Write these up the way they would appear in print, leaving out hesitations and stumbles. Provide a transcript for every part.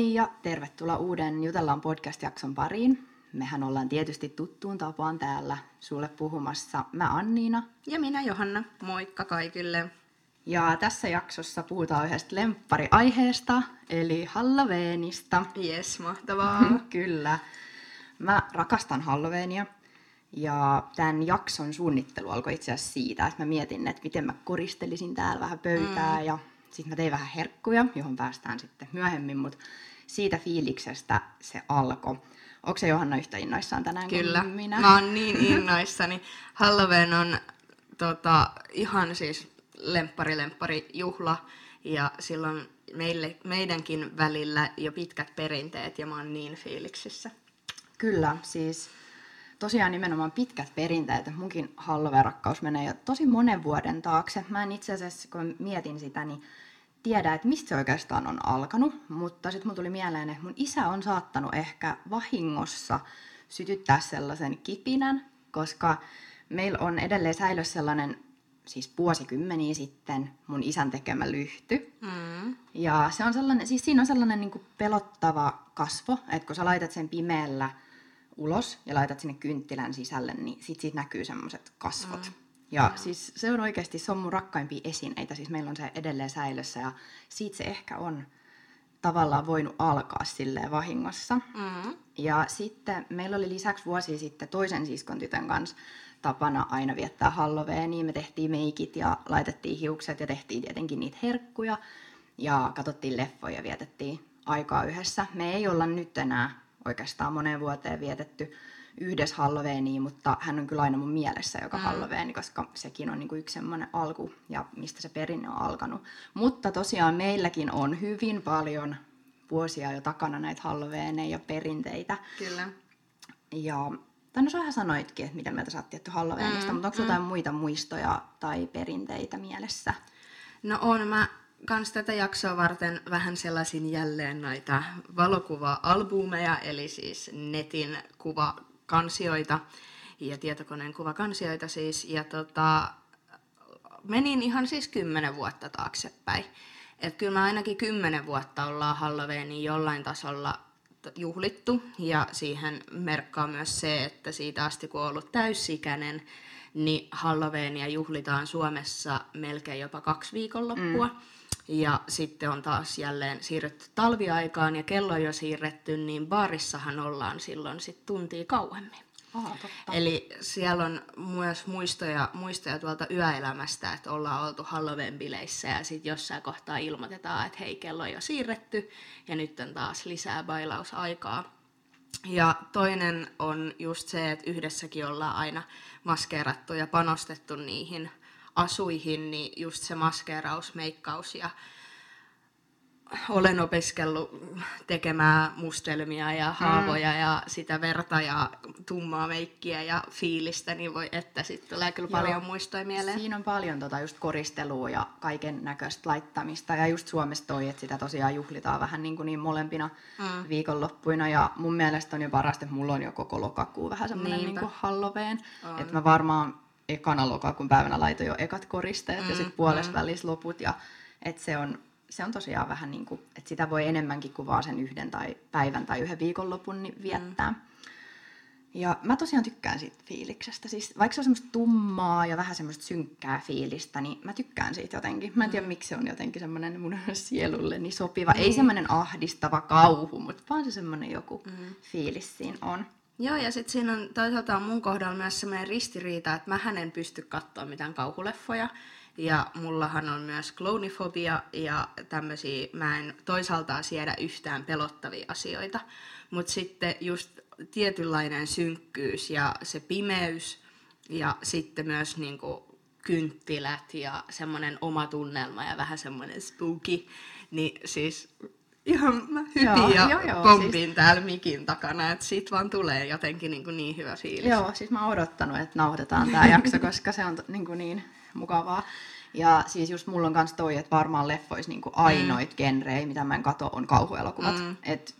Moi ja tervetuloa uuden Jutellaan podcast-jakson pariin. Mehän ollaan tietysti tuttuun tapaan täällä sulle puhumassa. Mä Anniina. Ja minä Johanna. Moikka kaikille. Ja tässä jaksossa puhutaan yhdestä lemppariaiheesta, eli Halloweenista. Jes, mahtavaa. Kyllä. Mä rakastan Halloweenia. Ja tämän jakson suunnittelu alkoi itse asiassa siitä, että mä mietin, että miten mä koristelisin täällä vähän pöytää ja sitten mä tein vähän herkkuja, johon päästään sitten myöhemmin, mutta siitä fiiliksestä se alkoi. Onko se Johanna yhtä innoissaan tänään kuin minä? Kyllä, mä oon niin innoissani. Halloween on ihan siis lemppari juhla ja silloin meidänkin välillä jo pitkät perinteet ja mä oon niin fiiliksissä. Kyllä, siis tosiaan nimenomaan pitkät perinteet, että munkin Halloween-rakkaus menee jo tosi monen vuoden taakse. Mä en itse asiassa, kun mietin sitä, niin tiedä, että mistä se oikeastaan on alkanut, mutta sitten mun tuli mieleen, että mun isä on saattanut ehkä vahingossa sytyttää sellaisen kipinän, koska meillä on edelleen säilössä sellainen, siis vuosikymmeniä sitten, mun isän tekemä lyhty. Ja se on sellainen, siis siinä on sellainen niin kuin pelottava kasvo, että kun sä laitat sen pimeällä ulos ja laitat sinne kynttilän sisälle, niin sit siitä näkyy semmoiset kasvot. Ja siis se on oikeasti, se on mun rakkaimpia esineitä, siis meillä on se edelleen säilössä ja siitä se ehkä on tavallaan voinut alkaa silleen vahingossa. Ja sitten meillä oli lisäksi vuosia sitten toisen siskon tytön kanssa tapana aina viettää Halloweenia. Me tehtiin meikit ja laitettiin hiukset ja tehtiin tietenkin niitä herkkuja ja katsottiin leffoja ja vietettiin aikaa yhdessä. Me ei olla nyt enää oikeastaan moneen vuoteen vietetty yhdessä Halloweenia, mutta hän on kyllä aina mun mielessä joka Halloweeni, koska sekin on niinku yksi semmoinen alku ja mistä se perinne on alkanut. Mutta tosiaan meilläkin on hyvin paljon vuosia jo takana näitä Halloweeneja ja perinteitä. Kyllä. Ja no sähän sanoitkin, että miten meiltä sä oot tietty Halloweenista, mutta onko jotain muita muistoja tai perinteitä mielessä? No on, mä kans tätä jaksoa varten vähän sellaisin jälleen näitä valokuva-albumeja, eli siis netin kuvakansioita ja tietokoneen kuvakansioita siis. Ja menin ihan siis 10 vuotta taaksepäin. Et kyllä mä ainakin 10 vuotta ollaan Halloweenia jollain tasolla juhlittu ja siihen merkkaa myös se, että siitä asti kun on ollut täysikäinen, niin Halloweenia juhlitaan Suomessa melkein jopa 2 viikonloppua. Ja sitten on taas jälleen siirretty talviaikaan ja kello on jo siirretty, niin baarissahan ollaan silloin sit tuntia kauemmin. Aha, totta. Eli siellä on myös muistoja tuolta yöelämästä, että ollaan oltu Halloween-bileissä ja sitten jossain kohtaa ilmoitetaan, että hei, kello on jo siirretty ja nyt on taas lisää bailausaikaa. Ja toinen on just se, että yhdessäkin ollaan aina maskeerattu ja panostettu niihin asuihin, niin just se maskeeraus, meikkaus ja olen opiskellut tekemään mustelmia ja haavoja ja sitä verta ja tummaa meikkiä ja fiilistä, niin voi että sitten tulee kyllä paljon muistoja mieleen. Siinä on paljon just koristelua ja kaiken näköistä laittamista ja just Suomessa että sitä tosiaan juhlitaan vähän niin molempina viikonloppuina ja mun mielestä on jo parasta, että mulla on jo koko lokakuu vähän semmoinen niin Halloween, että mä varmaan ekana lokakuun päivänä laitoin jo ekat koristeet ja sitten puolessa välissä loput ja että se on tosiaan vähän niin kuin, että sitä voi enemmänkin kuin vaan sen yhden tai päivän tai yhden viikonlopun niin viettää. Ja mä tosiaan tykkään siitä fiiliksestä. Siis, vaikka se on semmoista tummaa ja vähän semmoista synkkää fiilistä, niin mä tykkään siitä jotenkin. Mä en tiedä, miksi se on jotenkin semmoinen mun sielulleni sopiva. Ei semmoinen ahdistava kauhu, mutta vaan se semmoinen joku fiilis siinä on. Joo, ja sitten siinä on toisaalta mun kohdalla myös semmoinen ristiriita, että mähän en pysty katsoa mitään kauhuleffoja. Ja mullahan on myös kloonifobia ja tämmöisiä, mä en toisaaltaan siedä yhtään pelottavia asioita. Mutta sitten just tietynlainen synkkyys ja se pimeys ja sitten myös niinku kynttilät ja semmoinen oma tunnelma ja vähän semmoinen spooky, niin siis ihan mä hypin ja pompin siis täällä mikin takana, että siitä vaan tulee jotenkin niin hyvä fiilis. Joo, siis mä oon odottanut, että nauhoitetaan tää jakso, koska se on niin mukavaa. Ja siis just mulla on kans että varmaan leffois niinku ainoit genrejä, mitä mä en kato, on kauhuelokuvat. Et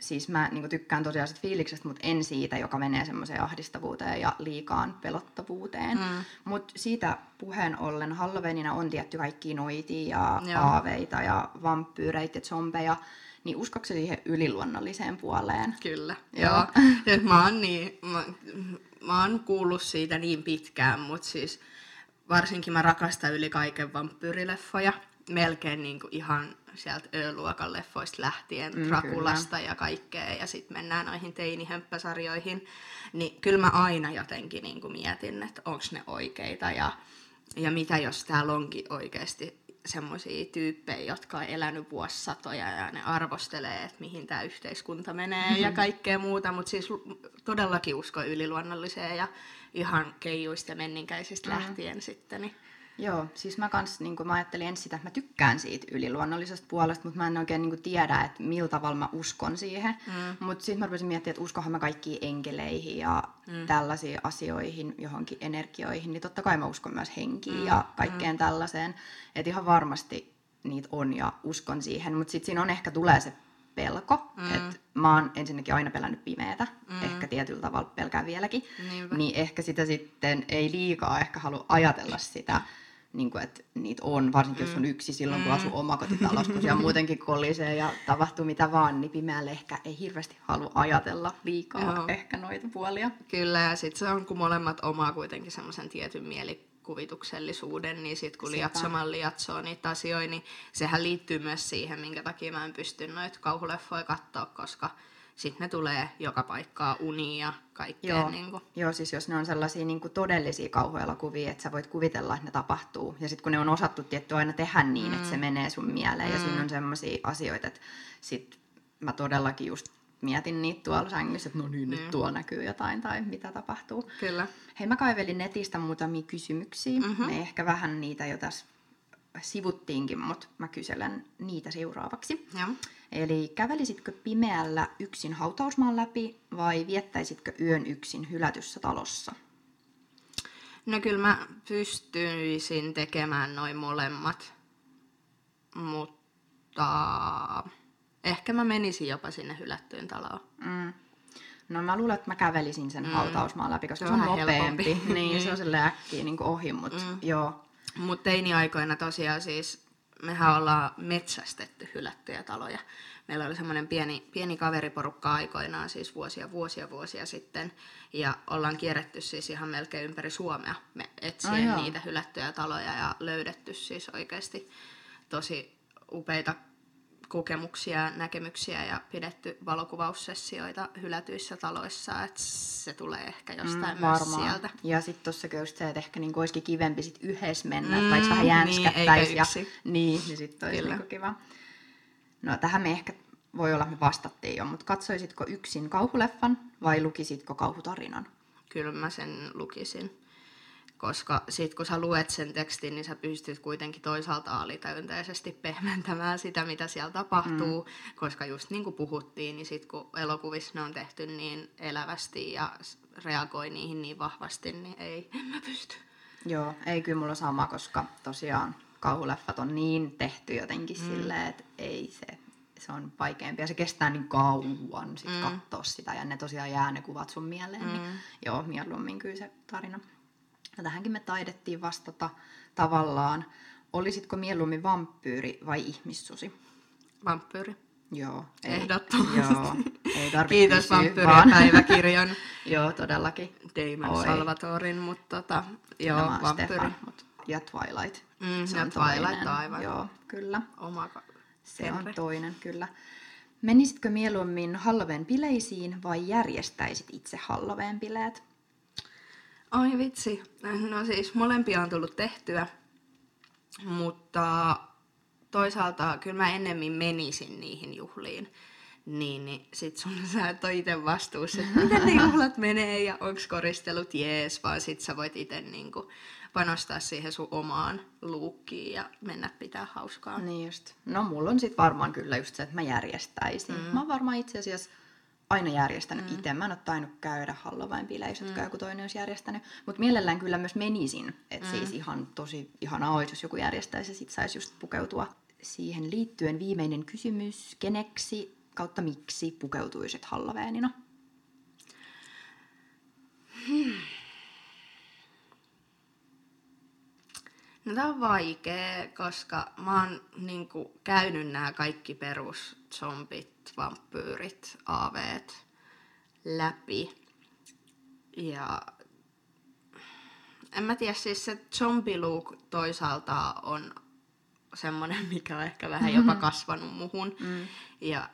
siis mä niinku tykkään tosiaan sit fiiliksestä, mut en siitä, joka menee semmoiseen ahdistavuuteen ja liikaan pelottavuuteen. Mut siitä puheen ollen Halloweenina on tietty kaikki noitia ja aaveita ja vampyyreitä ja zombeja. niin uskoksi siihen yliluonnolliseen puoleen? Kyllä, joo. Ja mä oon kuullut siitä niin pitkään, mutta siis varsinkin mä rakastan yli kaiken vampyyrileffoja. Melkein niin kuin ihan sieltä Ö-luokan leffoista lähtien, Draculasta ja kaikkea, ja sitten mennään noihin teinihömppäsarjoihin, niin kyllä mä aina jotenkin niin kuin mietin, että onko ne oikeita, ja mitä jos täällä onkin oikeasti semmoisia tyyppejä, jotka on elänyt vuosisatoja, ja ne arvostelee, että mihin tämä yhteiskunta menee ja kaikkea muuta, mutta siis todellakin uskon yliluonnolliseen ja ihan keijuista menninkäisistä lähtien sitten, niin. Joo, siis mä kans niinku mä ajattelin ensin sitä, että mä tykkään siitä yliluonnollisesta puolesta, mutta mä en oikein niinku tiedä, että millä tavalla mä uskon siihen. Mutta sitten mä rupesin miettimään, että uskonhan mä kaikkiin enkeleihin ja tällaisiin asioihin, johonkin energioihin, niin totta kai mä uskon myös henkiin ja kaikkeen tällaiseen. Että ihan varmasti niitä on ja uskon siihen, mutta sitten siinä on ehkä tulee se pelko, että mä oon ensinnäkin aina pelännyt pimeätä, ehkä tietyllä tavalla pelkään vieläkin, niin ehkä sitä sitten ei liikaa ehkä halua ajatella sitä, niin kuin, että niitä on, varsinkin jos on yksi silloin, kun asuu omakotitalossa, kun siellä muutenkin kolisee ja tapahtuu mitä vaan, niin pimeälle ehkä ei hirveästi halua ajatella liikaa ehkä noita puolia. Kyllä, ja sitten se on, kun molemmat omaa kuitenkin semmoisen tietyn mielikuvituksellisuuden, niin sitten kun liatsoo niitä asioita, niin sehän liittyy myös siihen, minkä takia mä en pysty noita kauhuleffoja katsoa, koska sitten ne tulee joka paikkaa uniin ja kaikkeen. Joo. Niin kuin. Joo, siis jos ne on sellaisia niin kuin todellisia kauhuelokuvia, että sä voit kuvitella, että ne tapahtuu. Ja sitten kun ne on osattu tietty aina tehdä niin, että se menee sun mieleen. Ja siinä on sellaisia asioita, että sit mä todellakin just mietin niitä tuolla sängyssä, että no niin, nyt tuo näkyy jotain tai mitä tapahtuu. Kyllä. Hei, mä kaivelin netistä muutamia kysymyksiä. Me ehkä vähän niitä jo tässä sivuttiinkin, mutta mä kyselen niitä seuraavaksi. Ja. Eli kävelisitkö pimeällä yksin hautausmaan läpi vai viettäisitkö yön yksin hylätyssä talossa? No kyllä mä pystyisin tekemään noin molemmat, mutta ehkä mä menisin jopa sinne hylättyyn taloon. No mä luulen, että mä kävelisin sen hautausmaan läpi, koska se on nopeampi. Niin, se on sille äkkiä niin kuin ohi, mutta joo. Mutta teini-aikoina tosiaan siis, mehän ollaan metsästetty hylättyjä taloja. Meillä oli semmoinen pieni kaveriporukka aikoinaan, siis vuosia sitten. Ja ollaan kierretty siis ihan melkein ympäri Suomea etsien niitä hylättyjä taloja ja löydetty siis oikeasti tosi upeita kokemuksia, näkemyksiä ja pidetty valokuvaussessioita hylätyissä taloissa, että se tulee ehkä jostain myös sieltä. Ja sitten tuossa se, että ehkä niinku olisikin kivempi sit yhdessä mennä, vaikka vähän jänskättäisiin. Niin sitten olisi niinku kiva. No tähän me ehkä voi olla, me vastattiin jo, mutta katsoisitko yksin kauhuleffan vai lukisitko kauhutarinan? Kyllä mä sen lukisin. Koska sit kun sä luet sen tekstin, niin sä pystyt kuitenkin toisaalta alitäyntäisesti pehmentämään sitä, mitä siellä tapahtuu. Koska just niin kuin puhuttiin, niin sit kun elokuvissa ne on tehty niin elävästi ja reagoi niihin niin vahvasti, niin en mä pysty. Joo, ei kyllä mulla sama, koska tosiaan kauhuleffat on niin tehty jotenkin silleen, että ei se on vaikeampi ja se kestää niin kauan sit katsoa sitä. Ja ne tosiaan jää ne kuvat sun mieleen, niin joo, mieluummin kyllä se tarina. Ja tähänkin me taidettiin vastata tavallaan. Olisitko mieluummin vampyyri vai ihmissusi? Vampyyri. Joo. Ehdottomasti. Joo, ei tarvitse. Kiitos vampyyrien päiväkirjan. Joo, todellakin. Damon Salvatorin, mutta joo, vampyyri. Stefan, ja Twilight. Se on Twilight toinen. Aivan. Joo, kyllä. Se on toinen, kyllä. Menisitkö mieluummin Halloween-bileisiin vai järjestäisit itse Halloween-bileet? Ai vitsi. No siis molempia on tullut tehtyä, mutta toisaalta kyllä mä ennemmin menisin niihin juhliin. Niin sit sä et ole ite vastuussa, että miten ne juhlat menee ja onks koristelut jees, vaan sit sä voit ite niinku panostaa siihen sun omaan luukkiin ja mennä pitää hauskaa. Niin just. No mulla on sit varmaan kyllä just se, että mä järjestäisin. Mä oon varmaan itse asiassa aina järjestänyt itse. Mä en ole tainnut käydä Halloween-bileissä, jotka joku toinen olisi järjestänyt. Mutta mielellään kyllä myös menisin. Että siis ihan tosi ihanaa olisi, jos joku järjestäisi ja sit saisi just pukeutua. Siihen liittyen viimeinen kysymys. Keneksi kautta miksi pukeutuisit Halloweenina? No tää on vaikee, koska mä oon niinku käynyt nää kaikki peruszombit, vampyyrit, aaveet läpi. Ja en mä tiedä, siis se zombiluuk toisaalta on semmonen, mikä on ehkä vähän jopa kasvanut muhun. Ja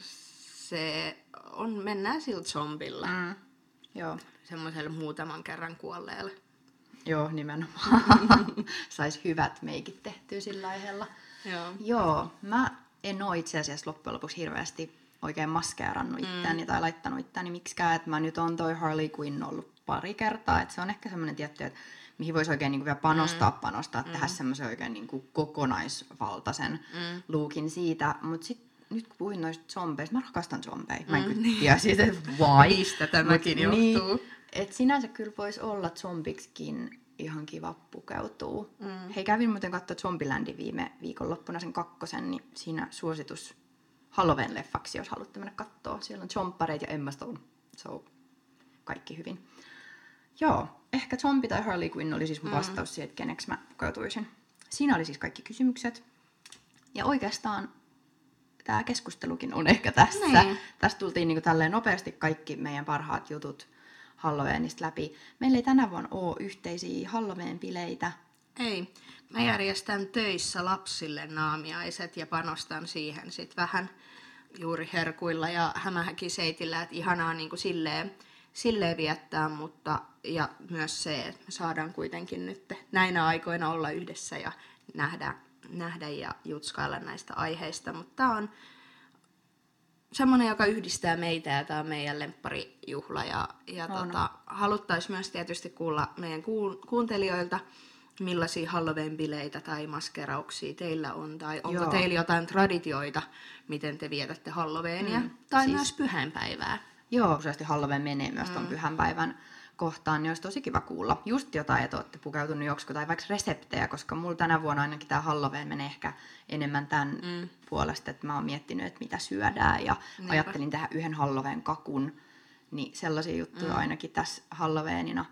se on, mennään sillä zombilla. Joo. Semmoiselle muutaman kerran kuolleelle. Joo, nimenomaan. Sais hyvät meikit tehtyä sillä aiheella. Joo. Joo, mä en oo itse asiassa loppujen lopuksi hirveästi oikein maskeerannut itseäni tai laittanut itseäni miksikään. Että mä nyt on toi Harley Quinn ollut pari kertaa. Että se on ehkä semmoinen tietty, että mihin voisi oikein niinku vielä panostaa, tehdä semmoisen oikein niinku kokonaisvaltaisen lookin siitä. Mut sit nyt kun puhuin noista zombeista, mä rakastan zombeja. Mä en kyllä tiedä siitä, että why. Mistä tämäkin johtuu. Niin, et sinänsä kyllä voisi olla zombiksikin ihan kiva pukeutuu. Hei, kävin muuten katsoa Zombilandi viime viikonloppuna sen kakkosen, niin siinä suositus Halloween-leffaksi, jos haluatte mennä kattoo. Siellä on zomppareita ja Emma Stone. So, kaikki hyvin. Joo, ehkä zombi tai Harley Quinn oli siis mun vastaus siihen, että keneksi mä pukeutuisin. Siinä oli siis kaikki kysymykset. Ja oikeastaan tää keskustelukin on ehkä tässä. Näin. Tässä tultiin niinku tälleen nopeasti kaikki meidän parhaat jutut Halloweenista läpi. Meillä ei tänä vuonna ole yhteisiä Halloween-bileitä. Ei. Mä järjestän töissä lapsille naamiaiset ja panostan siihen sit vähän juuri herkuilla ja hämähäkiseitillä. Että ihanaa niinku silleen viettää, mutta ja myös se, että me saadaan kuitenkin nyt näinä aikoina olla yhdessä ja nähdä ja jutskailla näistä aiheista. Mutta tää on semmoinen, joka yhdistää meitä ja tämä on meidän lempparijuhla. Ja haluttaisiin myös tietysti kuulla meidän kuuntelijoilta, millaisia Halloween-bileitä tai maskerauksia teillä on. Tai onko teillä jotain traditioita, miten te vietätte Halloweenia tai siis myös pyhänpäivää. Joo, useasti Halloween menee myös tuon pyhänpäivän kohtaan, niin olisi tosi kiva kuulla just jotain, että olette pukeutunut joksikin tai vaikka reseptejä, koska mulla tänä vuonna ainakin tämä Halloween menee ehkä enemmän tämän puolesta, että mä oon miettinyt, että mitä syödään ja ajattelin tehdä yhden Halloween-kakun, niin sellaisia juttuja ainakin tässä Halloweenina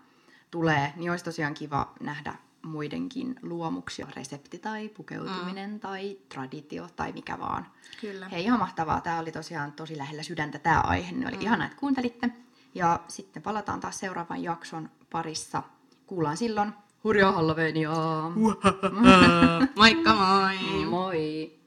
tulee, niin olisi tosiaan kiva nähdä muidenkin luomuksia, resepti tai pukeutuminen tai traditio tai mikä vaan. Kyllä. Hei, ihan mahtavaa, tämä oli tosiaan tosi lähellä sydäntä tämä aihe, niin oli ihanaa, että kuuntelitte. Ja sitten palataan taas seuraavan jakson parissa. Kuullaan silloin. Hurjaa Halloweenia! Moikka moi! Moi!